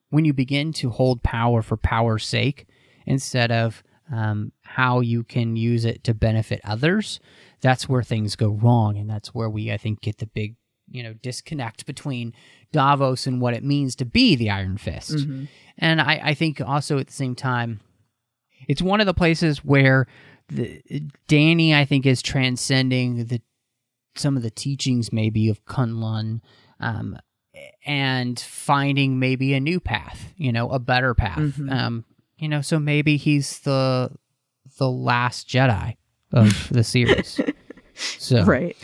when you begin to hold power for power's sake instead of um, how you can use it to benefit others, that's where things go wrong, and that's where we I think get the big you know disconnect between Davos and what it means to be the Iron Fist. Mm-hmm. And I, I think also at the same time, it's one of the places where The, Danny, I think, is transcending the some of the teachings maybe of Kunlun um, and finding maybe a new path, you know, a better path. Mm-hmm. Um, you know, so maybe he's the the last Jedi of the series. So, right.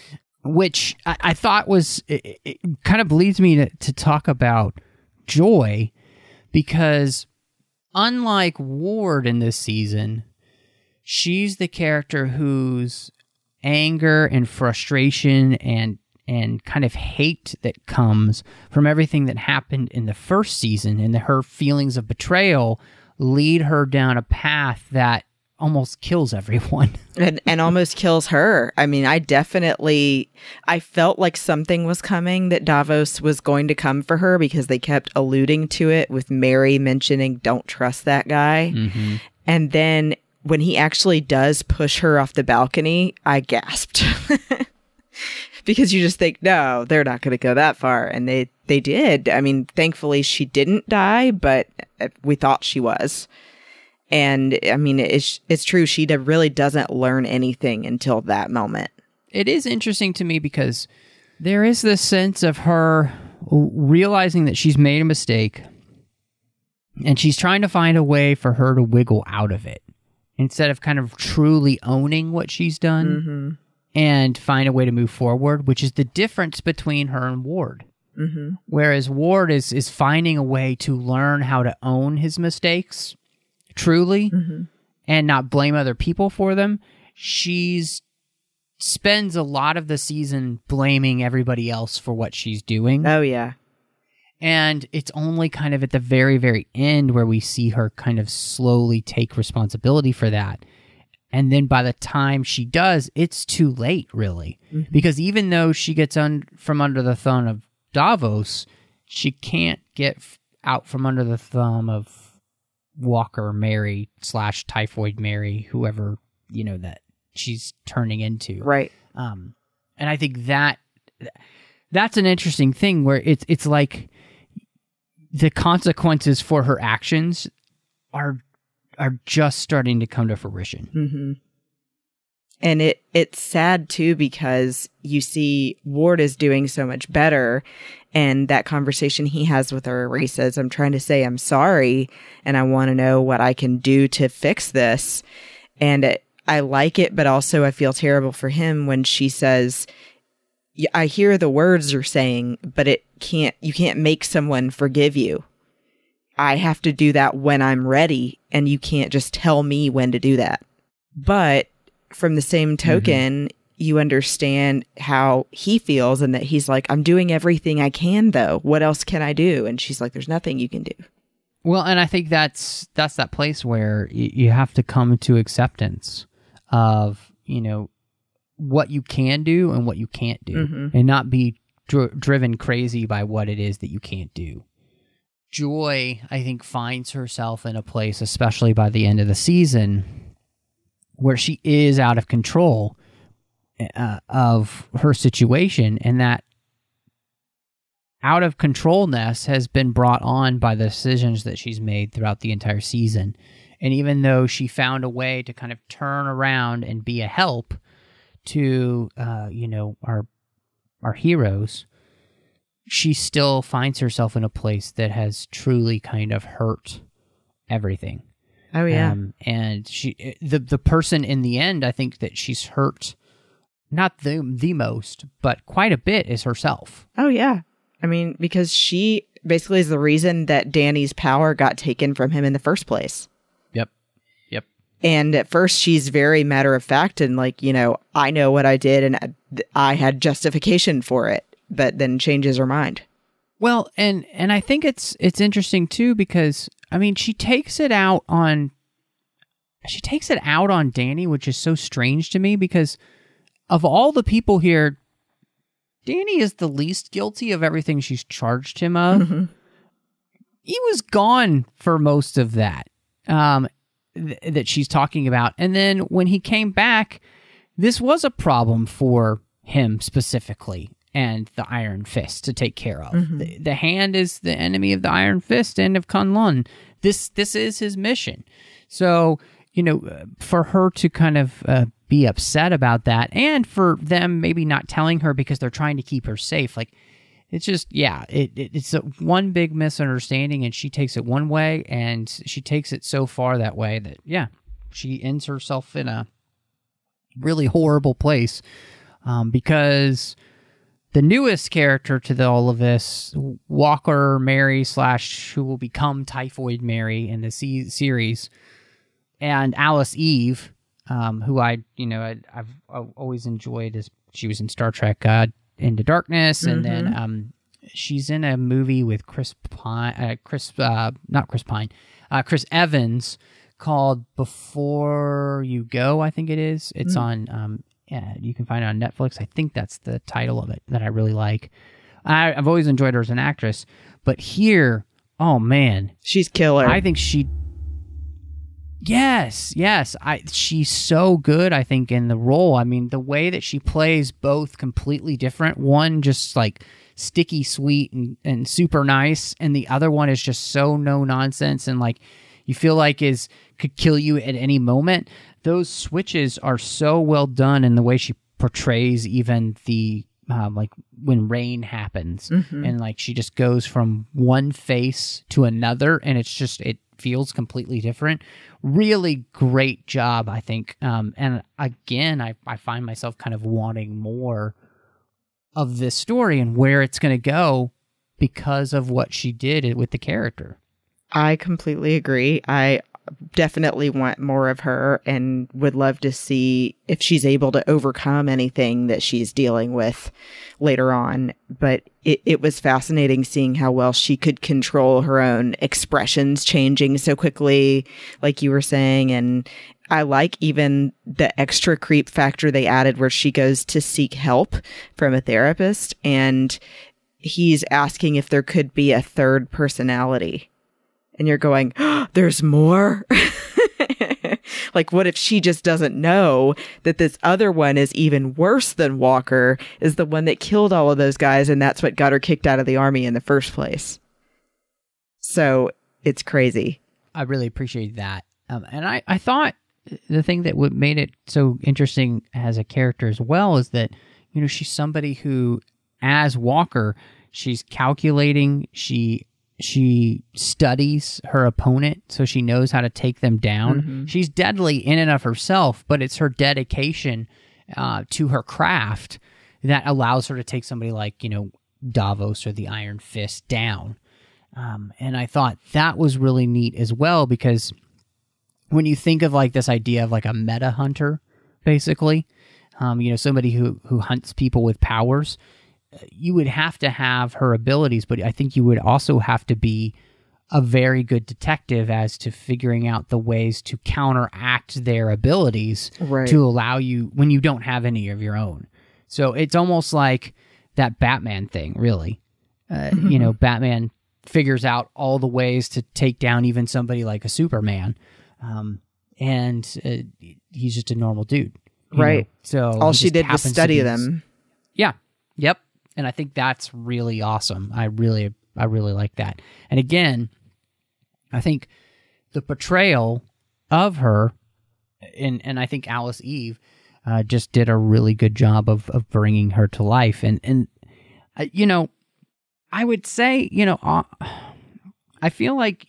Which I, I thought was, it, it kind of leads me to, to talk about Joy, because unlike Ward in this season, she's the character whose anger and frustration and and kind of hate that comes from everything that happened in the first season and the, her feelings of betrayal lead her down a path that almost kills everyone. and and almost kills her. I mean, I definitely, I felt like something was coming, that Davos was going to come for her, because they kept alluding to it with Mary mentioning, don't trust that guy. Mm-hmm. And then when he actually does push her off the balcony, I gasped because you just think, no, they're not going to go that far. And they, they did. I mean, thankfully she didn't die, but we thought she was. And I mean, it's, it's true. She really doesn't learn anything until that moment. It is interesting to me because there is this sense of her realizing that she's made a mistake and she's trying to find a way for her to wiggle out of it, instead of kind of truly owning what she's done. Mm-hmm. And find a way to move forward, which is the difference between her and Ward. Mm-hmm. Whereas Ward is is finding a way to learn how to own his mistakes truly, mm-hmm, and not blame other people for them. She's spends a lot of the season blaming everybody else for what she's doing. Oh, yeah. And it's only kind of at the very, very end where we see her kind of slowly take responsibility for that. And then by the time she does, it's too late, really. Mm-hmm. Because even though she gets un- from under the thumb of Davos, she can't get f- out from under the thumb of Walker Mary slash Typhoid Mary, whoever, you know, that she's turning into. Right. Um, and I think that that's an interesting thing where it's it's like... the consequences for her actions are are just starting to come to fruition. Mm-hmm. And it it's sad, too, because you see Ward is doing so much better. And that conversation he has with her where he says, I'm trying to say I'm sorry, and I want to know what I can do to fix this. And it, I like it, but also I feel terrible for him when she says, I hear the words you're saying, but it can't, you can't make someone forgive you. I have to do that when I'm ready, and you can't just tell me when to do that. But from the same token, mm-hmm, you understand how he feels, and that he's like, I'm doing everything I can, though. What else can I do? And she's like, there's nothing you can do. Well, and I think that's, that's that place where y- you have to come to acceptance of, you know, what you can do and what you can't do, mm-hmm, and not be dr- driven crazy by what it is that you can't do. Joy, I think, finds herself in a place, especially by the end of the season, where she is out of control uh, of her situation, and that out of controlness has been brought on by the decisions that she's made throughout the entire season. And even though she found a way to kind of turn around and be a help to uh, you know, our our heroes, she still finds herself in a place that has truly kind of hurt everything. Oh yeah. Um, and she, the the person in the end, I think that she's hurt, not the the most, but quite a bit, is herself. Oh yeah. I mean, because she basically is the reason that Danny's power got taken from him in the first place. Yep. Yep. And at first she's very matter of fact and like, you know, I know what I did and I, I had justification for it, but then changes her mind. Well, and and I think it's it's interesting too, because I mean, she takes it out on she takes it out on Danny, which is so strange to me, because of all the people here, Danny is the least guilty of everything she's charged him of. Mm-hmm. He was gone for most of that um, th- that she's talking about. And then when he came back, this was a problem for him specifically and the Iron Fist to take care of. Mm-hmm. The, the hand is the enemy of the Iron Fist and of Kunlun. This, this is his mission. So, you know, for her to kind of... Uh, be upset about that, and for them maybe not telling her because they're trying to keep her safe. Like, it's just, yeah, it, it it's a one big misunderstanding, and she takes it one way, and she takes it so far that way that, yeah, she ends herself in a really horrible place, um, because the newest character to the, all of this, Walker Mary slash who will become Typhoid Mary in the c- series, and Alice Eve, Um, who I, you know, I, I've, I've always enjoyed as she was in Star Trek uh, Into Darkness, and mm-hmm. then um, she's in a movie with Chris Pine, uh, Chris, uh, not Chris Pine, uh, Chris Evans called Before You Go, I think it is. It's mm-hmm. on, um, yeah, you can find it on Netflix. I think that's the title of it that I really like. I, I've always enjoyed her as an actress, but here, oh man, she's killer. I think she. Yes, yes. I she's so good, I think, in the role. I mean, the way that she plays both completely different. One just like sticky sweet and, and super nice, and the other one is just so no nonsense and like you feel like is could kill you at any moment. Those switches are so well done in the way she portrays even the um, like when rain happens mm-hmm. and like she just goes from one face to another, and it's just it feels completely different. Really great job, I think. Um, and again, I, I find myself kind of wanting more of this story and where it's going to go because of what she did with the character. I completely agree. I definitely want more of her and would love to see if she's able to overcome anything that she's dealing with later on. But it, it was fascinating seeing how well she could control her own expressions changing so quickly, like you were saying. And I like even the extra creep factor they added where she goes to seek help from a therapist and he's asking if there could be a third personality. And you're going, oh, there's more? Like, what if she just doesn't know that this other one is even worse than Walker, is the one that killed all of those guys, and that's what got her kicked out of the army in the first place? So it's crazy. I really appreciate that. Um, and I, I thought the thing that would made it so interesting as a character as well is that, you know, she's somebody who, as Walker, she's calculating, she... She studies her opponent, so she knows how to take them down. Mm-hmm. She's deadly in and of herself, but it's her dedication uh, to her craft that allows her to take somebody like, you know, Davos or the Iron Fist down. Um, and I thought that was really neat as well, because when you think of like this idea of like a meta hunter, basically, um, you know, somebody who, who hunts people with powers, you would have to have her abilities, but I think you would also have to be a very good detective as to figuring out the ways to counteract their abilities right. to allow you when you don't have any of your own. So it's almost like that Batman thing, really. Uh, you know, Batman figures out all the ways to take down even somebody like a Superman, um, and uh, he's just a normal dude. Right. Know? So all she did was study them. Yeah. Yep. And I think that's really awesome. I really, I really like that. And again, I think the portrayal of her, and and I think Alice Eve uh, just did a really good job of of bringing her to life. And and uh, you know, I would say, you know, uh, I feel like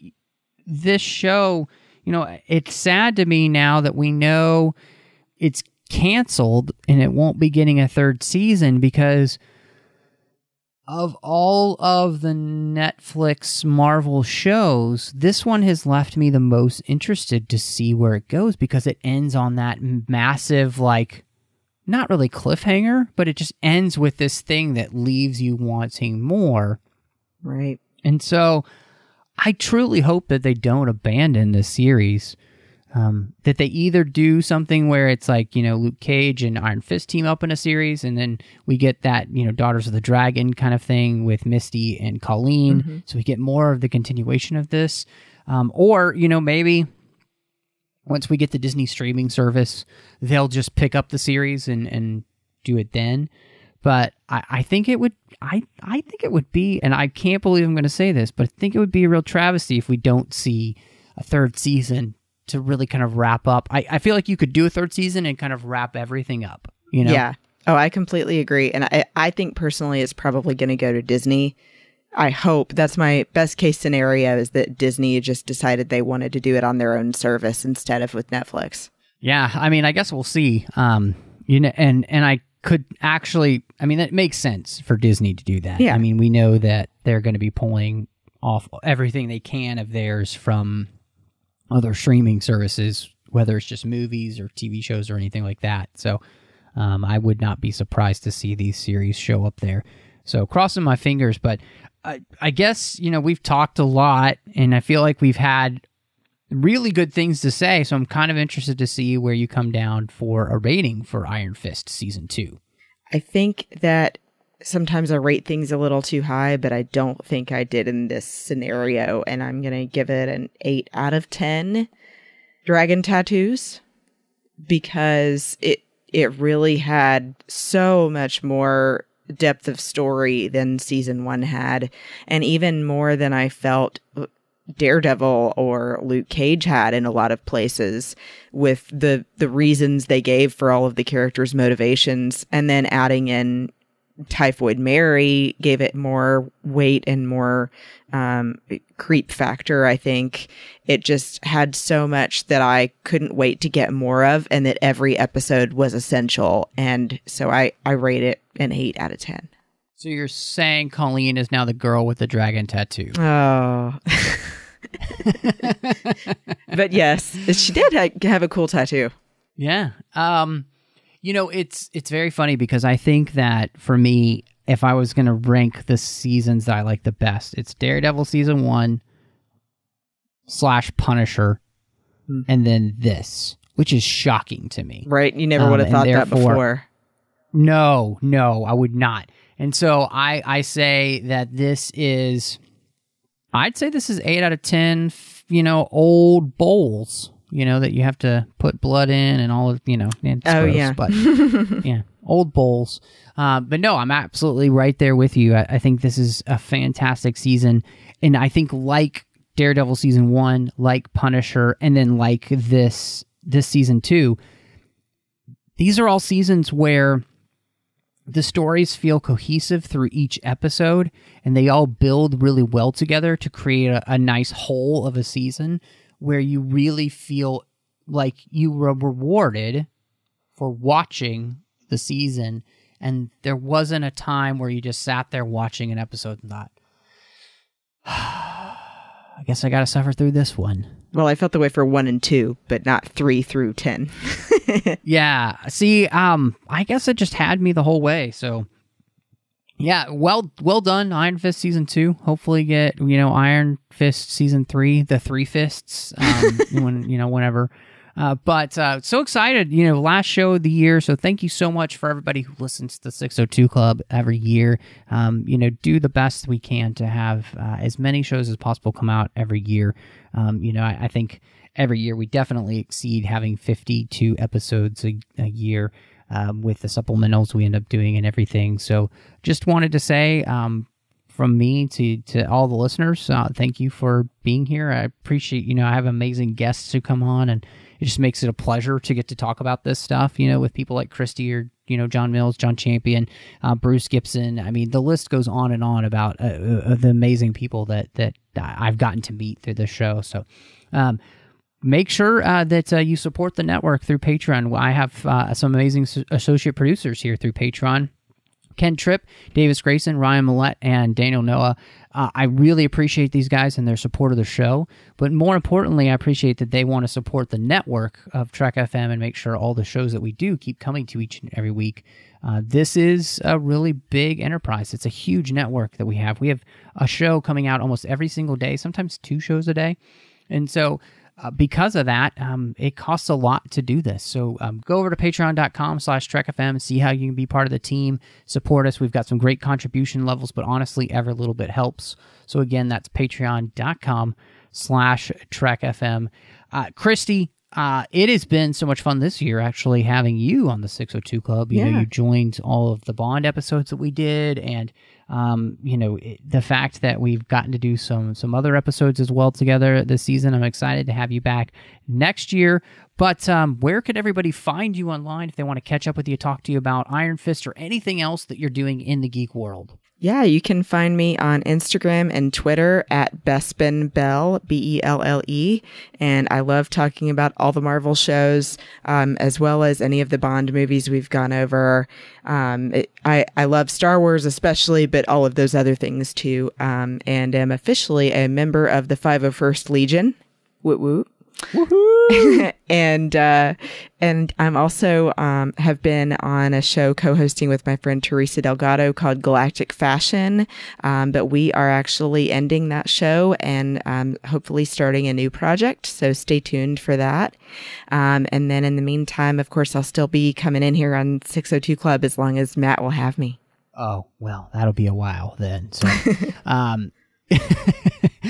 this show, you know, it's sad to me now that we know it's canceled and it won't be getting a third season, because of all of the Netflix Marvel shows, this one has left me the most interested to see where it goes, because it ends on that massive, like, not really cliffhanger, but it just ends with this thing that leaves you wanting more. Right. And so I truly hope that they don't abandon this series, um, that they either do something where it's like, you know, Luke Cage and Iron Fist team up in a series, and then we get that, you know, Daughters of the Dragon kind of thing with Misty and Colleen. Mm-hmm. So we get more of the continuation of this. Um, or, you know, maybe once we get the Disney streaming service, they'll just pick up the series and, and do it then. But I, I think it would, I, I think it would be, and I can't believe I'm going to say this, but I think it would be a real travesty if we don't see a third season to really kind of wrap up. I, I feel like you could do a third season and kind of wrap everything up, you know? Yeah. Oh, I completely agree. And I, I think personally it's probably going to go to Disney. I hope that's my best case scenario, is that Disney just decided they wanted to do it on their own service instead of with Netflix. Yeah. I mean, I guess we'll see. Um, you know, and, and I, could actually, I mean, that makes sense for Disney to do that. Yeah. I mean, we know that they're going to be pulling off everything they can of theirs from other streaming services, whether it's just movies or T V shows or anything like that. So um, I would not be surprised to see these series show up there. So crossing my fingers, but I, I guess, you know, we've talked a lot and I feel like we've had really good things to say, so I'm kind of interested to see where you come down for a rating for Iron Fist Season two. I think that sometimes I rate things a little too high, but I don't think I did in this scenario, and I'm going to give it an eight out of ten dragon tattoos, because it it really had so much more depth of story than Season one had, and even more than I felt Daredevil or Luke Cage had in a lot of places, with the the reasons they gave for all of the characters' motivations, and then adding in Typhoid Mary gave it more weight and more um, creep factor. I think it just had so much that I couldn't wait to get more of, and that every episode was essential. And so I, I rate it an eight out of ten. So you're saying Colleen is now the girl with the dragon tattoo? Oh. But yes, she did ha- have a cool tattoo. Yeah. Um, you know, it's it's very funny, because I think that for me, if I was going to rank the seasons that I like the best, it's Daredevil Season one slash Punisher, mm-hmm. and then this, which is shocking to me. Right? You never um, would have thought that before. No, no, I would not. And so I, I say that this is, I'd say this is eight out of ten, you know, old bowls, you know, that you have to put blood in and all of, you know. It's oh, gross, yeah. But, yeah, old bowls. Uh, but no, I'm absolutely right there with you. I, I think this is a fantastic season. And I think like Daredevil Season one, like Punisher, and then like this, this Season two, these are all seasons where the stories feel cohesive through each episode, and they all build really well together to create a, a nice whole of a season where you really feel like you were rewarded for watching the season, and there wasn't a time where you just sat there watching an episode and thought, I guess I got to suffer through this one. Well, I felt the way for one and two, but not three through ten. Yeah. See, um, I guess it just had me the whole way. So, yeah, well well done, Iron Fist Season two. Hopefully get, you know, Iron Fist Season three, the Three Fists, um, when, you know, whenever. Uh, but uh, so excited, you know, last show of the year. So thank you so much for everybody who listens to the six oh two Club every year. Um, you know, do the best we can to have uh, as many shows as possible come out every year. Um, you know, I, I think every year we definitely exceed having fifty-two episodes a, a year um, with the supplementals we end up doing and everything. So just wanted to say um, from me to, to all the listeners, uh, thank you for being here. I appreciate, you know, I have amazing guests who come on, and it just makes it a pleasure to get to talk about this stuff, you know, with people like Christy or, you know, John Mills, John Champion, uh, Bruce Gibson. I mean, the list goes on and on about uh, uh, the amazing people that, that I've gotten to meet through the show. So um, make sure uh, that uh, you support the network through Patreon. I have uh, some amazing so- associate producers here through Patreon. Ken Tripp, Davis Grayson, Ryan Millett, and Daniel Noah. Uh, I really appreciate these guys and their support of the show. But more importantly, I appreciate that they want to support the network of Trek F M and make sure all the shows that we do keep coming to each and every week. Uh, this is a really big enterprise. It's a huge network that we have. We have a show coming out almost every single day, sometimes two shows a day. And so uh, because of that, um, it costs a lot to do this. So um, go over to patreon.com slash trekfm, see how you can be part of the team, support us. We've got some great contribution levels, but honestly, every little bit helps. So again, that's patreon.com slash trekfm. Uh, Christy, Uh, it has been so much fun this year, actually, having you on the six oh two Club. You yeah. know, you joined all of the Bond episodes that we did, and, um, you know, it, the fact that we've gotten to do some, some other episodes as well together this season. I'm excited to have you back next year. But um, where could everybody find you online if they want to catch up with you, talk to you about Iron Fist or anything else that you're doing in the geek world? Yeah, you can find me on Instagram and Twitter at Bespin Bell, B E L L E. And I love talking about all the Marvel shows, um, as well as any of the Bond movies we've gone over. Um, it, I, I love Star Wars especially, but all of those other things too. Um, and am officially a member of the five oh first Legion. Woot woot. Woohoo! and uh, and I'm also um, have been on a show co-hosting with my friend Teresa Delgado called Galactic Fashion, um, but we are actually ending that show and um, hopefully starting a new project. So stay tuned for that. Um, and then in the meantime, of course, I'll still be coming in here on six oh two Club as long as Matt will have me. Oh well, that'll be a while then. So. um,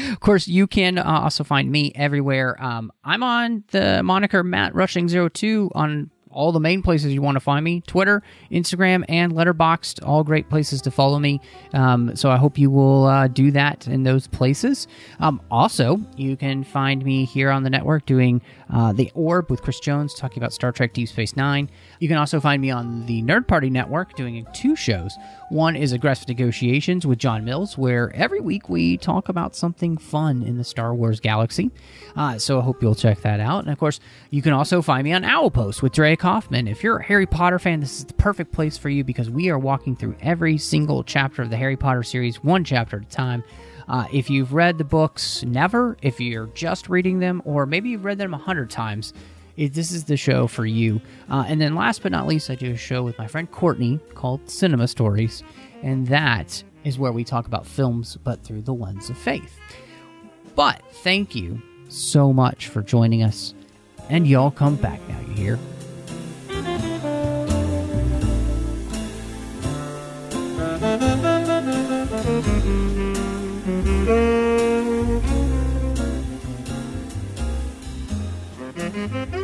Of course, you can uh, also find me everywhere. Um, I'm on the moniker Matt Rushing zero two on all the main places you want to find me: Twitter, Instagram, and Letterboxd. All great places to follow me. Um, so I hope you will uh, do that in those places. Um, also, you can find me here on the network doing uh, The Orb with Chris Jones, talking about Star Trek Deep Space Nine. You can also find me on the Nerd Party Network doing two shows. One is Aggressive Negotiations with John Mills, where every week we talk about something fun in the Star Wars galaxy. Uh, so I hope you'll check that out. And of course, you can also find me on Owlpost with Dre Kaufman. If you're a Harry Potter fan, this is the perfect place for you because we are walking through every single chapter of the Harry Potter series, one chapter at a time. Uh, if you've read the books, never. If you're just reading them, or maybe you've read them a hundred times, It, this is the show for you. Uh, and then last but not least, I do a show with my friend Courtney called Cinema Stories, and that is where we talk about films but through the lens of faith. But thank you so much for joining us, and y'all come back now, you hear? Mm-hmm.